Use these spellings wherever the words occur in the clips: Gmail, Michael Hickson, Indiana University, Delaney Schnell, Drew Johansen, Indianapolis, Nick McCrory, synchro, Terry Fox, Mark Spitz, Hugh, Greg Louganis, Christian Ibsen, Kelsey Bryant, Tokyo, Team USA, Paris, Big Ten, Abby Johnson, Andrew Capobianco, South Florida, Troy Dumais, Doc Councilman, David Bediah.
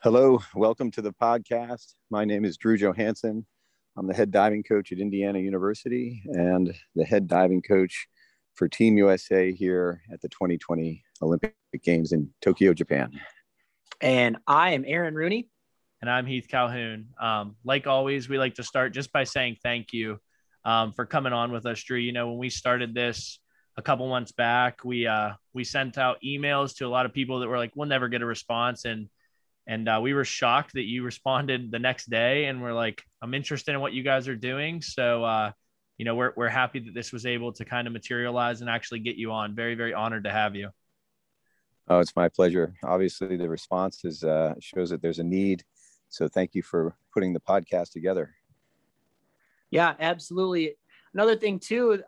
Hello, welcome to the podcast. My name is Drew Johansen. I'm the head diving coach at Indiana University and the head diving coach for Team USA here at the 2020 Olympic Games in Tokyo, Japan. And I am Aaron Rooney. And I'm Heath Calhoun. Like always, we like to start just by saying thank you for coming on with us, Drew. You know, when we started this a couple months back, we sent out emails to a lot of people that were like, we'll never get a response. And we were shocked that you responded the next day, and we're like, I'm interested in what you guys are doing. So, you know, we're happy that this was able to kind of materialize and actually get you on. Very, very honored to have you. Oh, it's my pleasure. Obviously, the response is, shows that there's a need. So thank you for putting the podcast together. Yeah, absolutely. Another thing, too,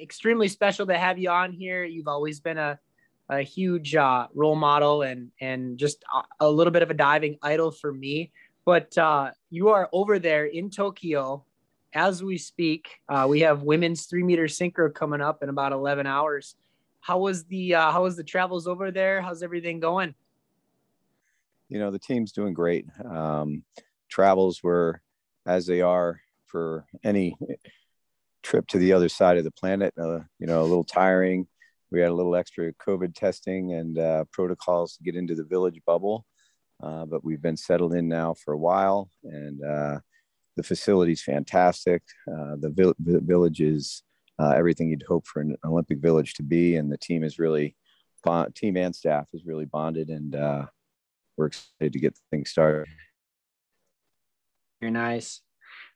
extremely special to have you on here. You've always been a huge role model and just a little bit of a diving idol for me. But you are over there in Tokyo as we speak. We have women's 3-meter synchro coming up in about 11 hours. How was the travels over there? How's everything going? You know, the team's doing great. Travels were as they are for any trip to the other side of the planet. You know, a little tiring. We had a little extra COVID testing and protocols to get into the village bubble, but we've been settled in now for a while, and the facility's fantastic. The village is everything you'd hope for an Olympic village to be, and the team is really, team and staff is really bonded, and we're excited to get things started. Very nice.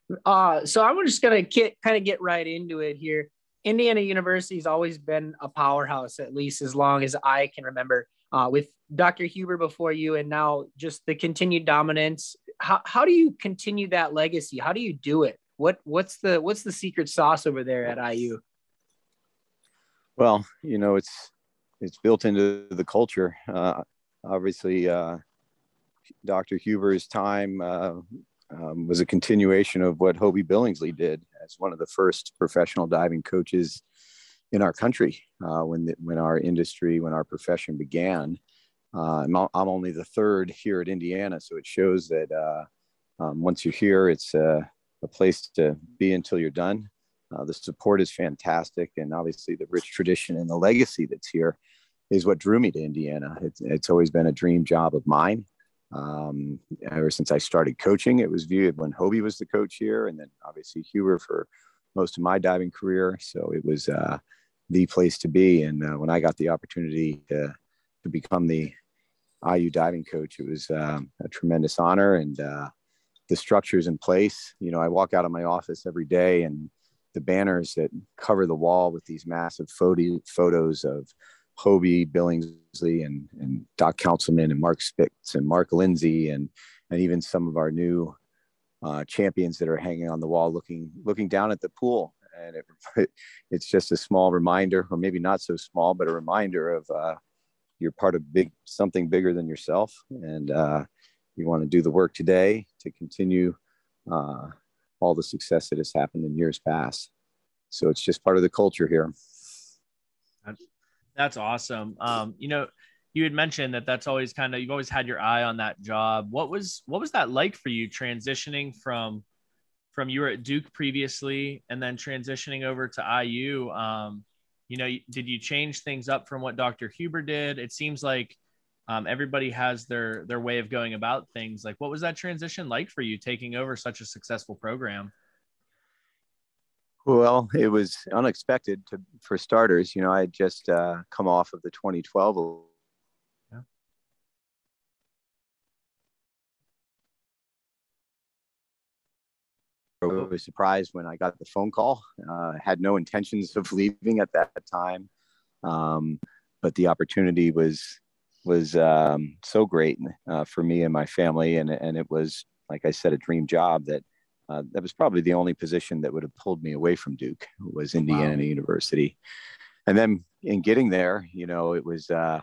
So I'm just going to kind of get right into it here. Indiana University has always been a powerhouse, at least as long as I can remember, with Dr. Huber before you, and now just the continued dominance. How do you continue that legacy? How do you do it? What's the secret sauce over there at IU? Well, you know, it's built into the culture. Obviously, Dr. Huber's time was a continuation of what Hobie Billingsley did as one of the first professional diving coaches in our country when our industry, when our profession began. I'm only the third here at Indiana, so it shows that once you're here, it's a place to be until you're done. The support is fantastic, and obviously the rich tradition and the legacy that's here is what drew me to Indiana. It's always been a dream job of mine. Ever since I started coaching, it was viewed when Hobie was the coach here, and then obviously Huber for most of my diving career. So it was the place to be. And when I got the opportunity to become the IU diving coach, it was a tremendous honor, and the structure's in place. You know, I walk out of my office every day, and the banners that cover the wall with these massive photos of Hobie Billingsley and Doc Councilman and Mark Spitz and Mark Lindsay and even some of our new champions that are hanging on the wall looking down at the pool. And it's just a small reminder, or maybe not so small, but a reminder of you're part of something bigger than yourself. And you want to do the work today to continue all the success that has happened in years past. So it's just part of the culture here. That's awesome. You know, you had mentioned that's always you've always had your eye on that job. What was that like for you transitioning from you were at Duke previously and then transitioning over to IU? You know, did you change things up from what Dr. Huber did? It seems like everybody has their way of going about things. Like, what was that transition like for you taking over such a successful program? Well, it was unexpected for starters. You know, I had just come off of the 2012. Yeah. I was surprised when I got the phone call. Had no intentions of leaving at that time, but the opportunity was so great for me and my family, and it was, like I said, a dream job that. That was probably the only position that would have pulled me away from Duke, was Indiana University. And then in getting there, you know, it was a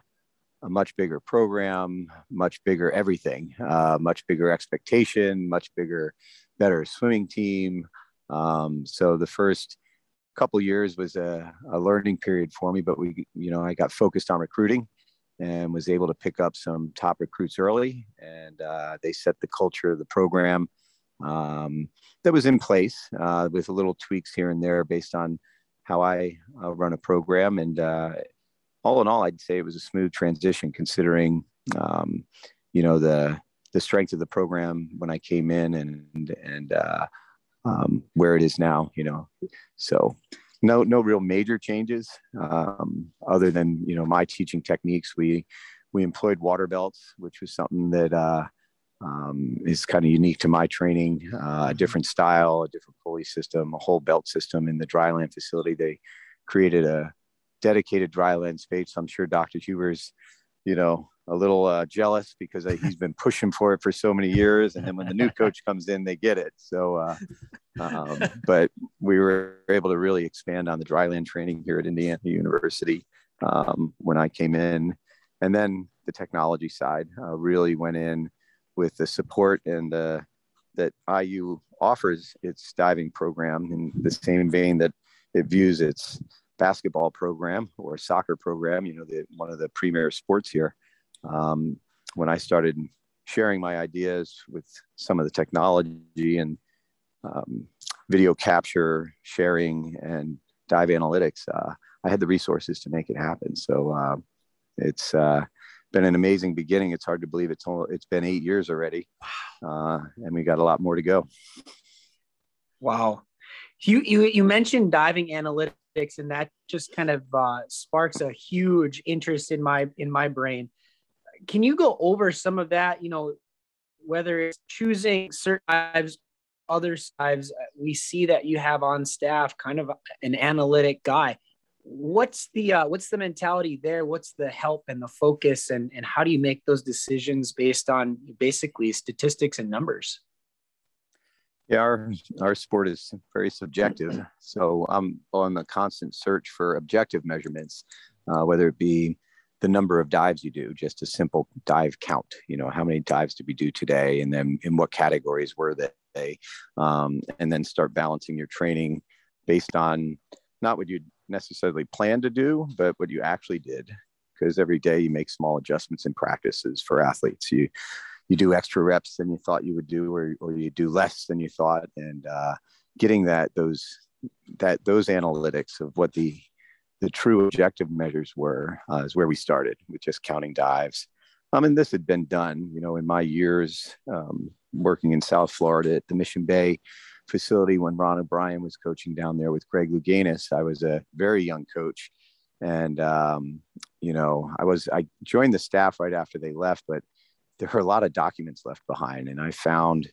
much bigger program, much bigger everything, much bigger expectation, much bigger, better swimming team. So the first couple years was a learning period for me, but I got focused on recruiting and was able to pick up some top recruits early. And they set the culture of the program that was in place with little tweaks here and there based on how I run a program. And all in all, I'd say it was a smooth transition considering, you know, the strength of the program when I came in and where it is now, you know, so no real major changes other than, you know, my teaching techniques. We employed water belts, which was something that is kind of unique to my training, a different style, a different pulley system, a whole belt system in the dryland facility. They created a dedicated dryland space. I'm sure Dr. Huber's, you know, a little jealous because he's been pushing for it for so many years. And then when the new coach comes in, they get it. So, but we were able to really expand on the dryland training here at Indiana University when I came in. And then the technology side really went in with the support and that IU offers its diving program in the same vein that it views its basketball program or soccer program, you know, one of the premier sports here. When I started sharing my ideas with some of the technology and video capture, sharing, and dive analytics, I had the resources to make it happen. So it's been an amazing beginning. It's hard to believe it's been 8 years already, and we got a lot more to go. Wow. You mentioned diving analytics, and that just kind of sparks a huge interest in my brain. Can you go over some of that, you know, whether it's choosing certain dives, other dives? We see that you have on staff kind of an analytic guy. What's the mentality there? What's the help and the focus, and how do you make those decisions based on basically statistics and numbers? Yeah, our sport is very subjective. So I'm on the constant search for objective measurements, whether it be the number of dives you do, just a simple dive count, you know, how many dives did we do today? And then in what categories were they? And then start balancing your training based on not what you necessarily planned to do, but what you actually did. Because every day you make small adjustments in practices for athletes. You do extra reps than you thought you would do, or you do less than you thought. And getting those analytics of what the true objective measures were is where we started with just counting dives. And this had been done, you know, in my years working in South Florida at the Mission Bay facility when Ron O'Brien was coaching down there with Greg Louganis. I was a very young coach, and you know, I joined the staff right after they left, but there were a lot of documents left behind, and I found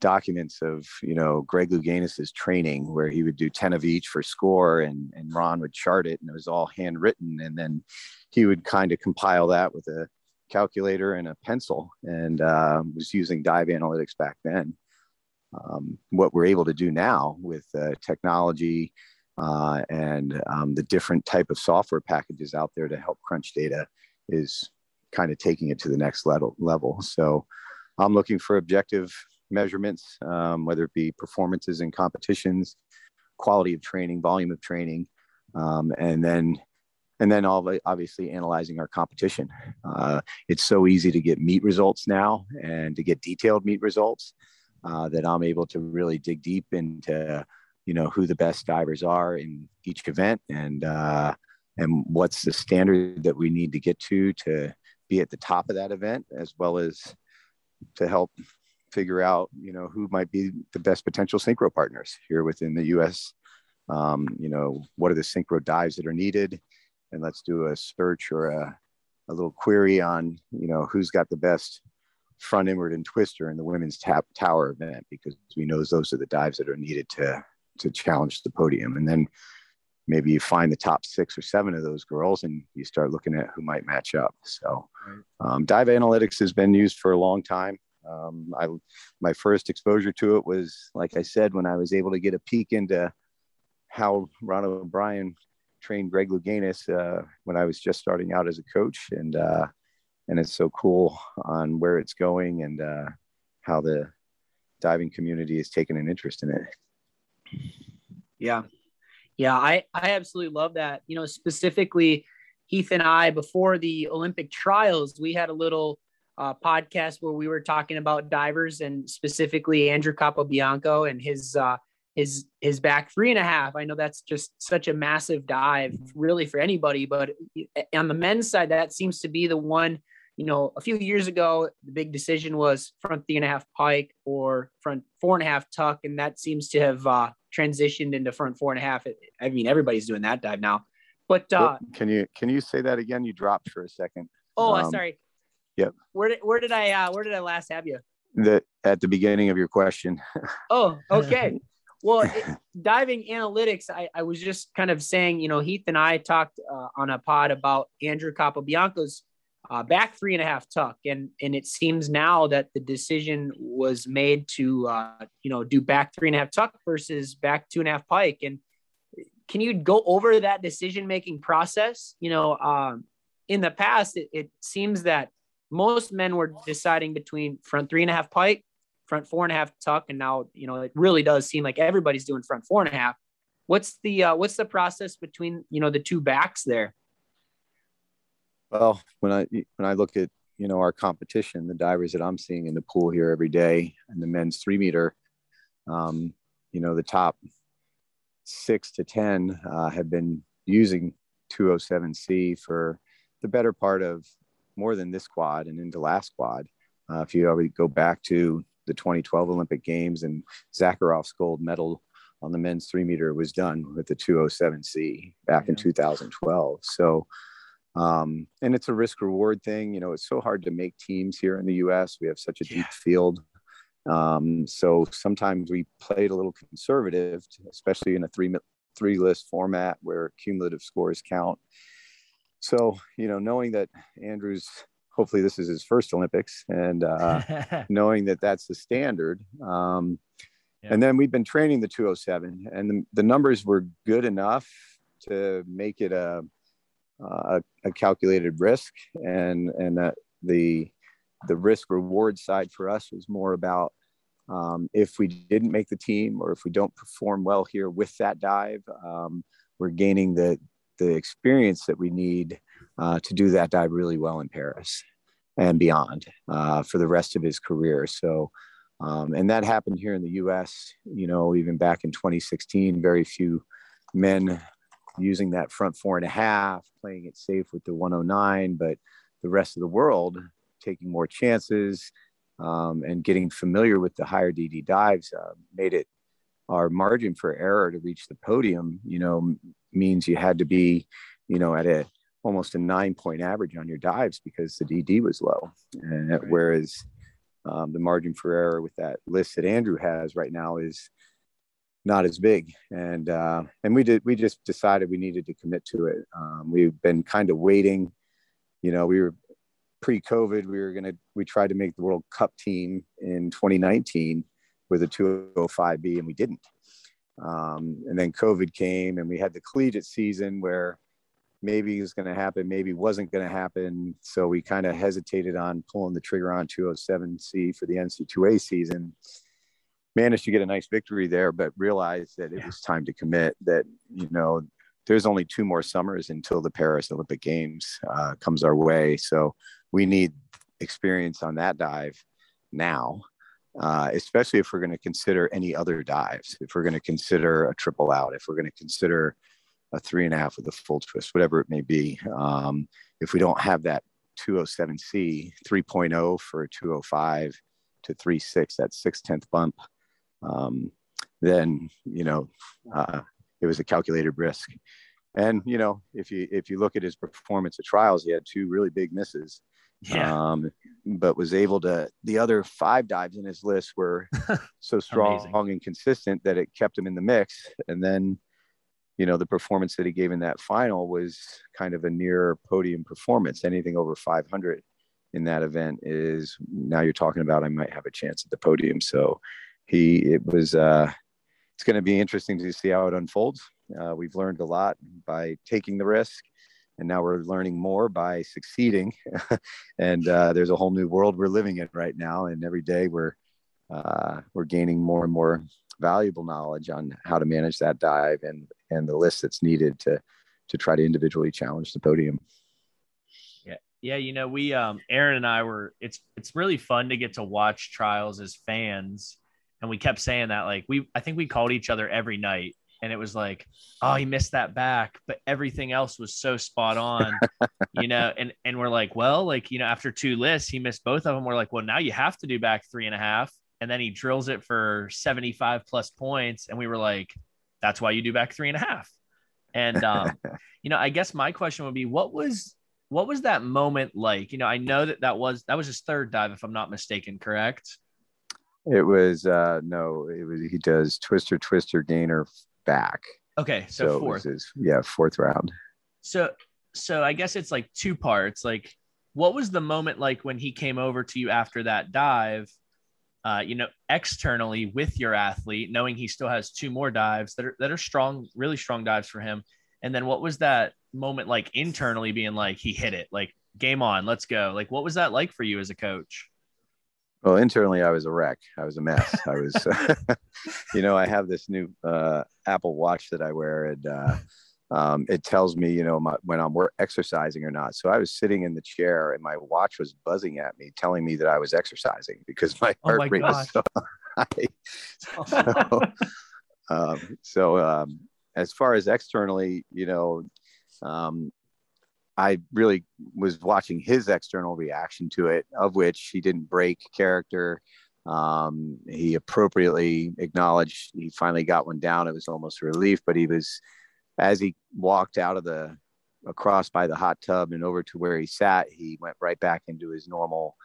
documents of, you know, Greg Louganis's training where he would do 10 of each for score, and Ron would chart it, and it was all handwritten. And then he would kind of compile that with a calculator and a pencil, and was using dive analytics back then. What we're able to do now with technology and the different type of software packages out there to help crunch data is kind of taking it to the next level. So I'm looking for objective measurements, whether it be performances in competitions, quality of training, volume of training, and then obviously analyzing our competition. It's so easy to get meet results now and to get detailed meet results that I'm able to really dig deep into, you know, who the best divers are in each event, and what's the standard that we need to get to be at the top of that event, as well as to help figure out, you know, who might be the best potential synchro partners here within the U.S. You know, what are the synchro dives that are needed? And let's do a search or a little query on, you know, who's got the best front inward and twister in the women's tower event, because we know those are the dives that are needed to challenge the podium. And then maybe you find the top 6 or 7 of those girls, and you start looking at who might match up. So dive analytics has been used for a long time. My first exposure to it was, like I said, when I was able to get a peek into how Ron O'Brien trained Greg Louganis when I was just starting out as a coach, and it's so cool on where it's going and how the diving community has taken an interest in it. Yeah, I absolutely love that. You know, specifically Heath and I, before the Olympic trials, we had a little podcast where we were talking about divers, and specifically Andrew Capobianco and his back 3.5. I know that's just such a massive dive really for anybody, but on the men's side, that seems to be the one, you know, a few years ago, the big decision was front 3.5 pike or front 4.5 tuck. And that seems to have transitioned into front 4.5. I mean, everybody's doing that dive now, but can you say that again? You dropped for a second. Oh, sorry. Yep. Where did I last have you? At the beginning of your question. Oh, okay. Well, diving analytics, I was just kind of saying, you know, Heath and I talked on a pod about Andrew Capobianco's back 3.5 tuck. And it seems now that the decision was made to, you know, do back 3.5 tuck versus back 2.5 pike. And can you go over that decision-making process? You know, in the past, it seems that most men were deciding between front 3.5 pike, front 4.5 tuck, and now, you know, it really does seem like everybody's doing front 4.5. What's the process between, you know, the two backs there? Well, when I look at, you know, our competition, the divers that I'm seeing in the pool here every day, and the men's 3 meter, you know, the top 6 to 10 have been using 207C for the better part of more than this quad and into last quad. If you already go back to the 2012 Olympic Games, and Zakharov's gold medal on the men's 3 meter was done with the 207C back in 2012. So, and it's a risk reward thing. You know, it's so hard to make teams here in the U.S. We have such a deep field. So sometimes we played a little conservative, especially in a three list format where cumulative scores count. So, you know, knowing that Andrew's, hopefully this is his first Olympics, and knowing that that's the standard. And then we've been training the 207, and the numbers were good enough to make it a calculated risk. And the risk reward side for us was more about if we didn't make the team, or if we don't perform well here with that dive, we're gaining the experience that we need to do that dive really well in Paris and beyond for the rest of his career. So, and that happened here in the U.S., you know, even back in 2016, very few men using that front 4.5, playing it safe with the 109, but the rest of the world taking more chances and getting familiar with the higher DD dives made it our margin for error to reach the podium, you know, means you had to be, you know, at almost a 9-point average on your dives because the DD was low. And that, whereas the margin for error with that list that Andrew has right now is not as big. And we just decided we needed to commit to it. We've been kind of waiting, you know, we were pre-COVID, we tried to make the World Cup team in 2019 with a 205B, and we didn't. And then COVID came, and we had the collegiate season where maybe it was going to happen, maybe wasn't going to happen. So we kind of hesitated on pulling the trigger on 207C for the NC2A season. Managed to get a nice victory there, but realized that it was time to commit, that, you know, there's only 2 more summers until the Paris Olympic Games comes our way. So we need experience on that dive now. Especially if we're going to consider any other dives, if we're going to consider a triple out, if we're going to consider a 3.5 with a full twist, whatever it may be. If we don't have that 207C, 3.0 for a 205 to 3.6, that 6/10 bump, then, you know, it was a calculated risk. And, you know, if you look at his performance at trials, he had 2 really big misses. But was able to, the other 5 dives in his list were so strong and consistent that it kept him in the mix. And then, you know, the performance that he gave in that final was kind of a near podium performance. Anything over 500 in that event is, now you're talking about, I might have a chance at the podium. So it's going to be interesting to see how it unfolds. We've learned a lot by taking the risk. And now we're learning more by succeeding. And there's a whole new world we're living in right now. And every day we're gaining more and more valuable knowledge on how to manage that dive and the list that's needed to try to individually challenge the podium. Yeah, you know, we Aaron and I were it's really fun to get to watch trials as fans. And we kept saying that, like, I think we called each other every night, and it was like, oh, he missed that back, but everything else was so spot on, you know, and we're like, well, like, you know, after two lists, he missed both of them. We're like, well, now you have to do back 3.5. And then he drills it for 75 plus points. And we were like, that's why you do back 3.5. And, you know, I guess my question would be, what was that moment like? You know, I know that was his third dive, if I'm not mistaken, correct? It was, he does twister, gainer, back. Okay. So fourth. Fourth round. So I guess it's like two parts. Like, what was the moment like when he came over to you after that dive, you know, externally with your athlete, knowing he still has two more dives that are strong, really strong dives for him. And then what was that moment like internally, being like, he hit it, like, game on, let's go. Like, what was that like for you as a coach? Well, internally, I was a wreck. I was a mess. I was, you know, I have this new Apple Watch that I wear, and it tells me, you know, when I'm exercising or not. So I was sitting in the chair, and my watch was buzzing at me, telling me that I was exercising because my heart rate was so high. So as far as externally, you know, I really was watching his external reaction to it, of which he didn't break character. He appropriately acknowledged he finally got one down. It was almost a relief, but he was, as he walked out of across by the hot tub and over to where he sat, he went right back into his normal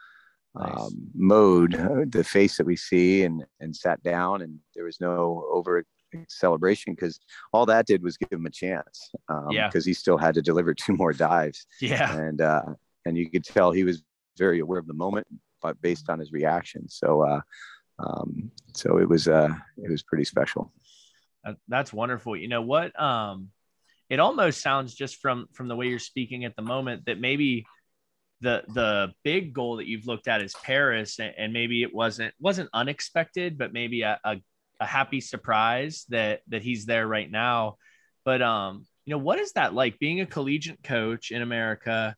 mode, the face that we see, and sat down, and there was no over celebration, because all that did was give him a chance, because he still had to deliver two more dives, and you could tell he was very aware of the moment, but based on his reaction. So so it was pretty special. That's wonderful. You know what, it almost sounds, just from the way you're speaking at the moment, that maybe the big goal that you've looked at is Paris, and maybe it wasn't unexpected, but maybe a happy surprise that he's there right now. But, you know, what is that like, being a collegiate coach in America,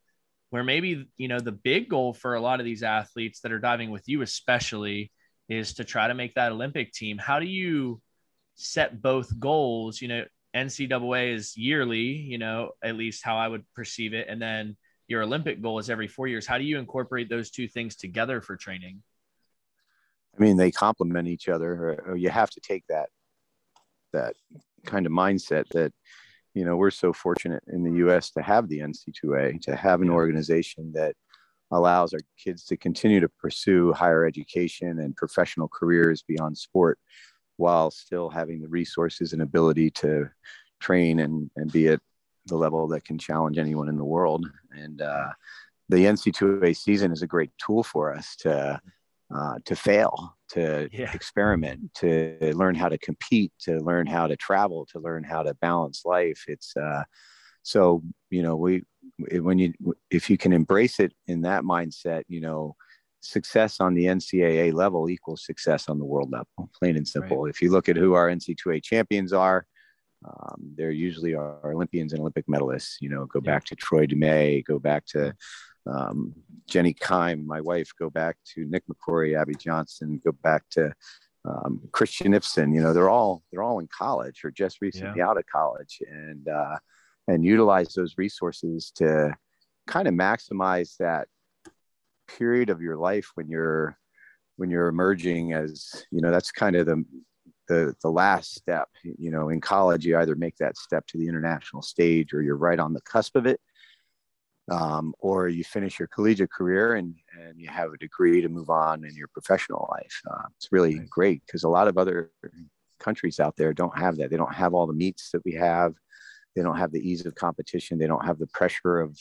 where maybe, you know, the big goal for a lot of these athletes that are diving with you, especially, is to try to make that Olympic team? How do you set both goals? You know, NCAA is yearly, you know, at least how I would perceive it. And then your Olympic goal is every 4 years. How do you incorporate those two things together for training? I mean, they complement each other. Or you have to take that kind of mindset that, you know, we're so fortunate in the U.S. to have the NC2A, to have an organization that allows our kids to continue to pursue higher education and professional careers beyond sport, while still having the resources and ability to train and be at the level that can challenge anyone in the world. And the NC2A season is a great tool for us to fail, to experiment, to learn how to compete, to learn how to travel, to learn how to balance life. It's so, you know, if you can embrace it in that mindset, you know, success on the NCAA level equals success on the world level, plain and simple. Right. If you look at who our NC2A champions are, they're usually our Olympians and Olympic medalists. You know, go back to Troy Dumais, go back to Jenny Kime, my wife, go back to Nick McCrory, Abby Johnson, go back to Christian Ibsen. You know, they're all in college or just recently out of college, and utilize those resources to kind of maximize that period of your life when you're emerging as, you know, that's kind of the last step. You know, in college, you either make that step to the international stage, or you're right on the cusp of it. Or you finish your collegiate career and you have a degree to move on in your professional life. It's really great, because a lot of other countries out there don't have that. They don't have all the meets that we have. They don't have the ease of competition. They don't have the pressure of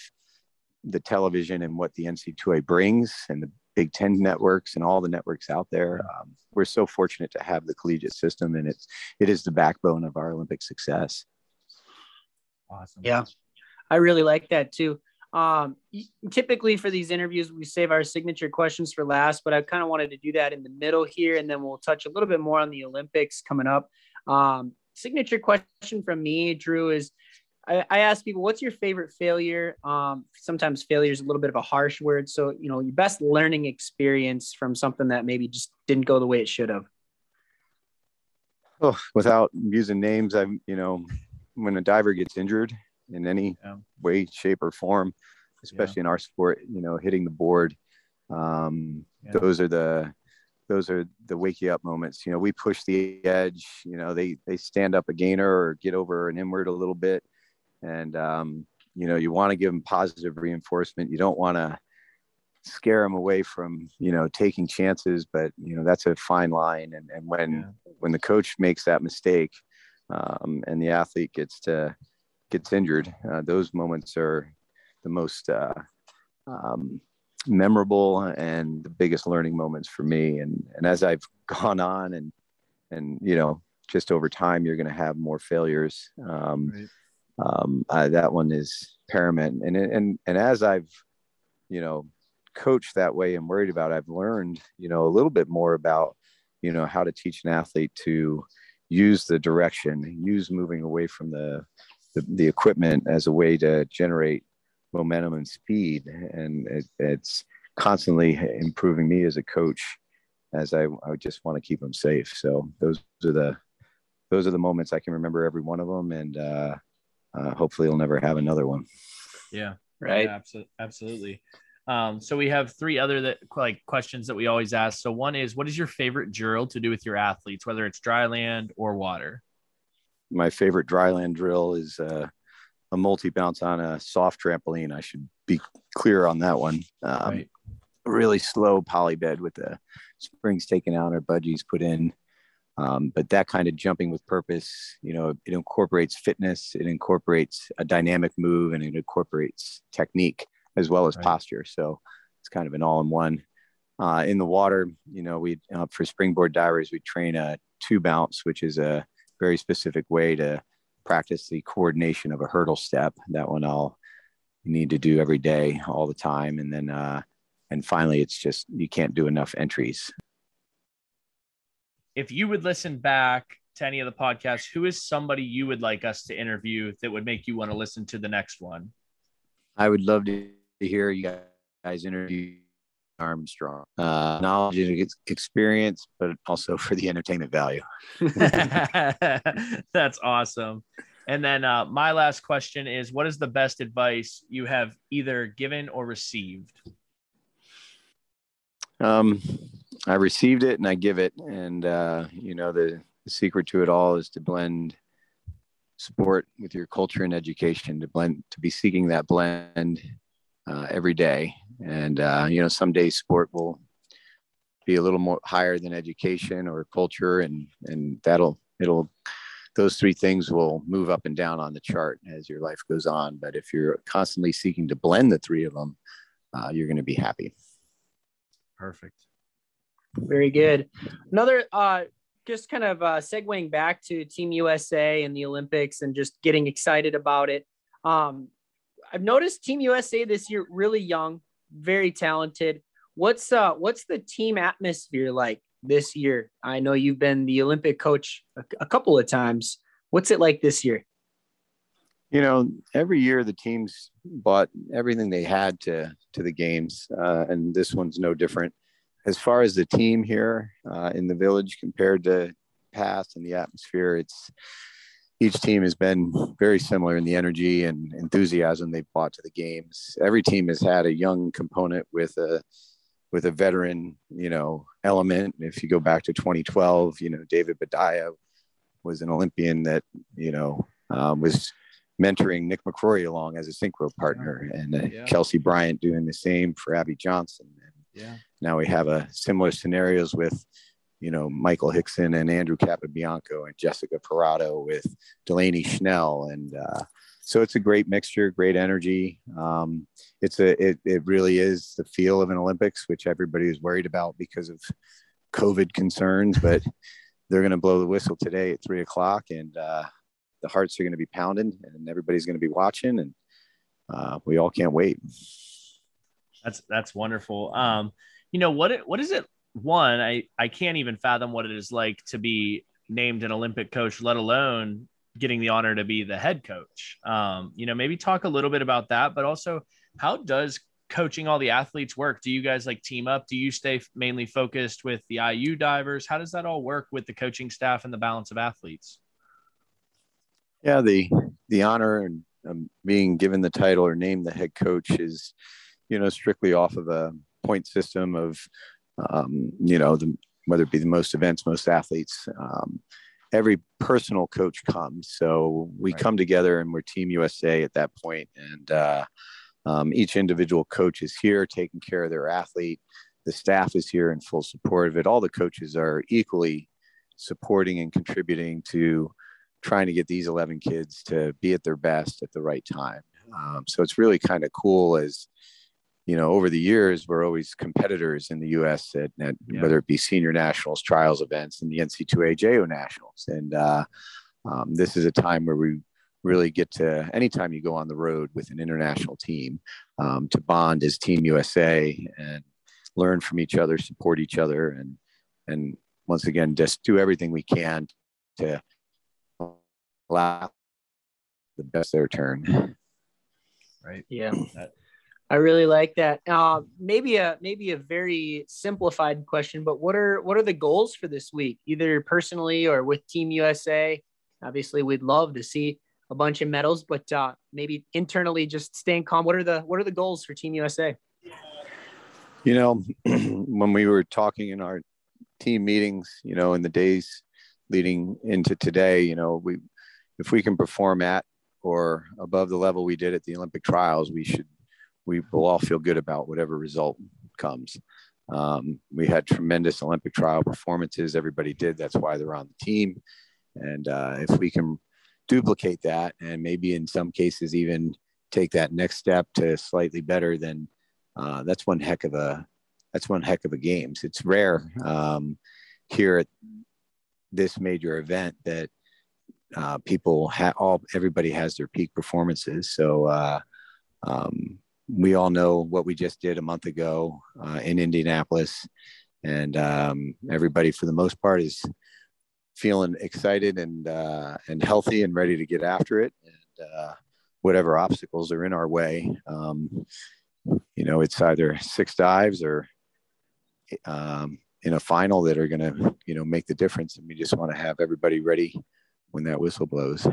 the television and what the NC2A brings, and the Big Ten networks and all the networks out there. We're so fortunate to have the collegiate system, and it is the backbone of our Olympic success. Awesome. Yeah, I really like that too. Typically for these interviews, we save our signature questions for last, but I kind of wanted to do that in the middle here, and then we'll touch a little bit more on the Olympics coming up. Signature question from me, Drew, is I ask people, what's your favorite failure? Sometimes failure is a little bit of a harsh word. So, you know, your best learning experience from something that maybe just didn't go the way it should have. Oh, without using names, when a diver gets injured in any way, shape, or form, especially in our sport, hitting the board, those are the wake you up moments. We push the edge, they stand up a gainer or get over an inward a little bit. And, you want to give them positive reinforcement. You don't want to scare them away from, taking chances, but that's a fine line. And when the coach makes that mistake, and the athlete gets injured, those moments are the most, memorable and the biggest learning moments for me. And as I've gone on and, just over time, you're going to have more failures. That one is paramount. And as I've, coached that way and worried about, I've learned, a little bit more about, how to teach an athlete to use the direction, use moving away from the equipment as a way to generate momentum and speed. And it's constantly improving me as a coach, as I just want to keep them safe. So those are the moments I can remember, every one of them. And, hopefully I'll never have another one. Yeah. Right. Yeah, absolutely. So we have three other questions that we always ask. So one is, what is your favorite drill to do with your athletes, whether it's dry land or water? My favorite dry land drill is, a multi-bounce on a soft trampoline. I should be clear on that one. Really slow poly bed with the springs taken out or budgies put in. But that kind of jumping with purpose, it incorporates fitness, it incorporates a dynamic move, and it incorporates technique as well as posture. So it's kind of an all-in-one. In the water, we for springboard divers, we train a 2-bounce, which is a very specific way to practice the coordination of a hurdle step. That one I'll need to do every day, all the time. And then, and finally, it's just, you can't do enough entries. If you would listen back to any of the podcasts, who is somebody you would like us to interview that would make you want to listen to the next one? I would love to hear you guys interview Armstrong, knowledge and experience, but also for the entertainment value. That's awesome. And then my last question is, what is the best advice you have either given or received? I received it and I give it. And the secret to it all is to blend sport with your culture and education, to be seeking that blend every day. And, some days sport will be a little more higher than education or culture. And those three things will move up and down on the chart as your life goes on. But if you're constantly seeking to blend the three of them, you're going to be happy. Perfect. Very good. Another, just kind of segueing back to Team USA and the Olympics and just getting excited about it. I've noticed Team USA this year, really young, very talented. What's the team atmosphere like this year? I know you've been the Olympic coach a couple of times. What's it like this year? Every year the teams bought everything they had to the games, and this one's no different. As far as the team here in the village compared to past and the atmosphere, each team has been very similar in the energy and enthusiasm they've brought to the games. Every team has had a young component with a veteran, element. If you go back to 2012, David Bediah was an Olympian that, was mentoring Nick McCrory along as a synchro partner, and Kelsey Bryant doing the same for Abby Johnson. And now we have similar scenarios with, Michael Hickson and Andrew Capobianco and Jessica Parado with Delaney Schnell. And so it's a great mixture, great energy. It really is the feel of an Olympics, which everybody is worried about because of COVID concerns, but they're going to blow the whistle today at 3:00 and the hearts are going to be pounding and everybody's going to be watching, and we all can't wait. That's wonderful. What is it? One, I can't even fathom what it is like to be named an Olympic coach, let alone getting the honor to be the head coach. Maybe talk a little bit about that, but also how does coaching all the athletes work? Do you guys like team up? Do you stay mainly focused with the IU divers? How does that all work with the coaching staff and the balance of athletes? Yeah, the honor and being given the title or named the head coach is, strictly off of a point system of, whether it be the most events, most athletes. Every personal coach comes. So we come together and we're Team USA at that point. And each individual coach is here taking care of their athlete. The staff is here in full support of it. All the coaches are equally supporting and contributing to trying to get these 11 kids to be at their best at the right time. So it's really kind of cool as, over the years, we're always competitors in the U.S. at whether it be senior nationals, trials events, and the NC2A JO nationals. And this is a time where we really get to, anytime you go on the road with an international team, to bond as Team USA and learn from each other, support each other. And once again, just do everything we can to allow the best their turn. Right. Yeah. I really like that. Maybe a very simplified question, but what are the goals for this week, either personally or with Team USA? Obviously, we'd love to see a bunch of medals, but maybe internally, just staying calm. What are the goals for Team USA? When we were talking in our team meetings, in the days leading into today, if we can perform at or above the level we did at the Olympic trials, we will all feel good about whatever result comes. We had tremendous Olympic trial performances. Everybody did. That's why they're on the team. And if we can duplicate that and maybe in some cases even take that next step to slightly better, then that's one heck of a games. It's rare here at this major event that everybody has their peak performances. So we all know what we just did a month ago in Indianapolis, and everybody for the most part is feeling excited and healthy and ready to get after it. And whatever obstacles are in our way, it's either six dives or in a final that are going to, make the difference. And we just want to have everybody ready when that whistle blows.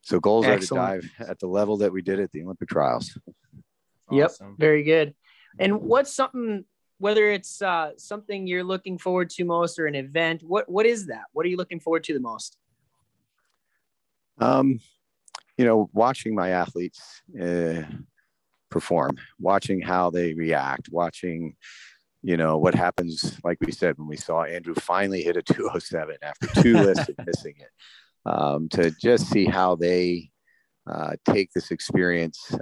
So goals are to dive at the level that we did at the Olympic trials. Awesome. Yep. Very good. And what's something, whether it's something you're looking forward to most or an event, what is that? What are you looking forward to the most? Watching my athletes perform, watching how they react, watching, what happens, like we said, when we saw Andrew finally hit a 207 after two lists of missing it, to just see how they take this experience.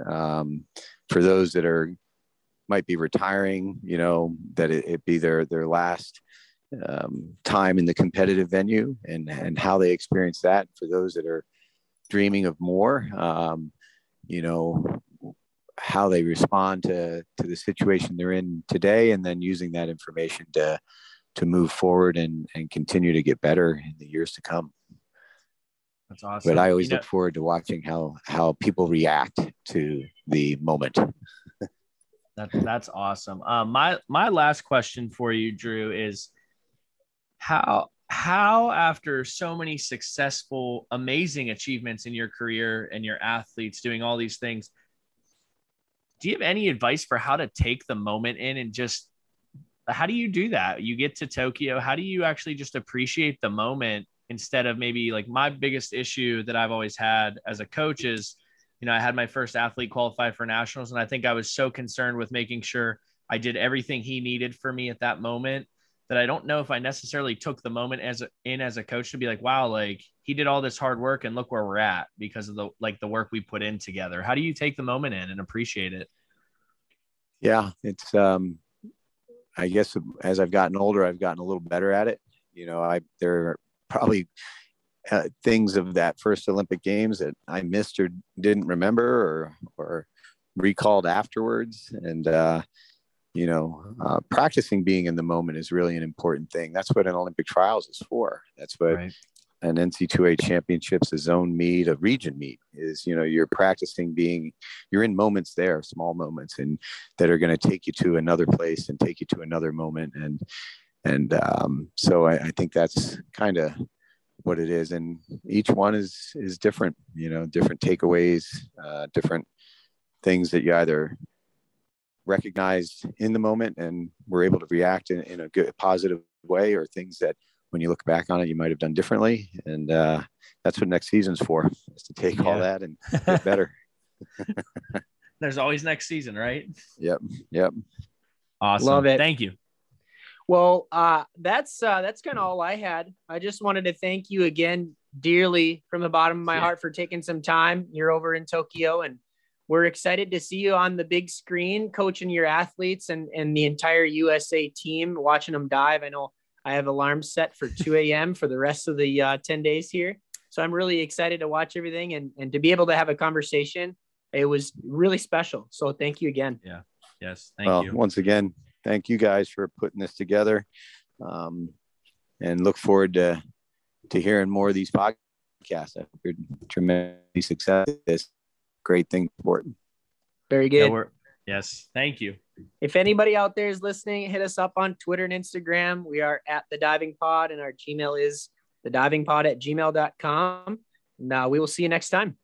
For those that might be retiring, that it be their last time in the competitive venue and how they experience that. For those that are dreaming of more, how they respond to the situation they're in today, and then using that information to move forward and continue to get better in the years to come. That's awesome. But I always look forward to watching how people react to the moment. That's awesome. My last question for you, Drew, is how after so many successful, amazing achievements in your career and your athletes doing all these things, do you have any advice for how to take the moment in and just, how do you do that? You get to Tokyo, how do you actually just appreciate the moment? Instead of maybe like my biggest issue that I've always had as a coach is, I had my first athlete qualify for nationals. And I think I was so concerned with making sure I did everything he needed for me at that moment that I don't know if I necessarily took the moment as a coach to be like, wow, like he did all this hard work and look where we're at because of the work we put in together. How do you take the moment in and appreciate it? Yeah, it's, I guess as I've gotten older, I've gotten a little better at it. There are probably things of that first Olympic Games that I missed or didn't remember or recalled afterwards. And, practicing being in the moment is really an important thing. That's what an Olympic trials is for. That's what an NC2A championships, a zone meet, a region meet is, you know, you're practicing being, you're in moments there, small moments, and that are going to take you to another place and take you to another moment. So I think that's kind of what it is. And each one is different, you know, different takeaways, different things that you either recognized in the moment and were able to react in a good, positive way, or things that when you look back on it, you might have done differently. And that's what next season's for, is to take all that and get better. There's always next season, right? Yep. Yep. Awesome. Love it. Thank you. Well, that's kind of all I had. I just wanted to thank you again, dearly, from the bottom of my heart, for taking some time. You're over in Tokyo, and we're excited to see you on the big screen, coaching your athletes and the entire USA team, watching them dive. I know I have alarms set for 2 a.m. for the rest of the 10 days here. So I'm really excited to watch everything and to be able to have a conversation. It was really special. So thank you again. Yeah. Yes. Thank you. Once again, thank you guys for putting this together, and look forward to hearing more of these podcasts. I've heard tremendous success. This great thing for it. Very good. Yes. Thank you. If anybody out there is listening, hit us up on Twitter and Instagram. We are at The Diving Pod, and our Gmail is thedivingpod@gmail.com. Now we will see you next time.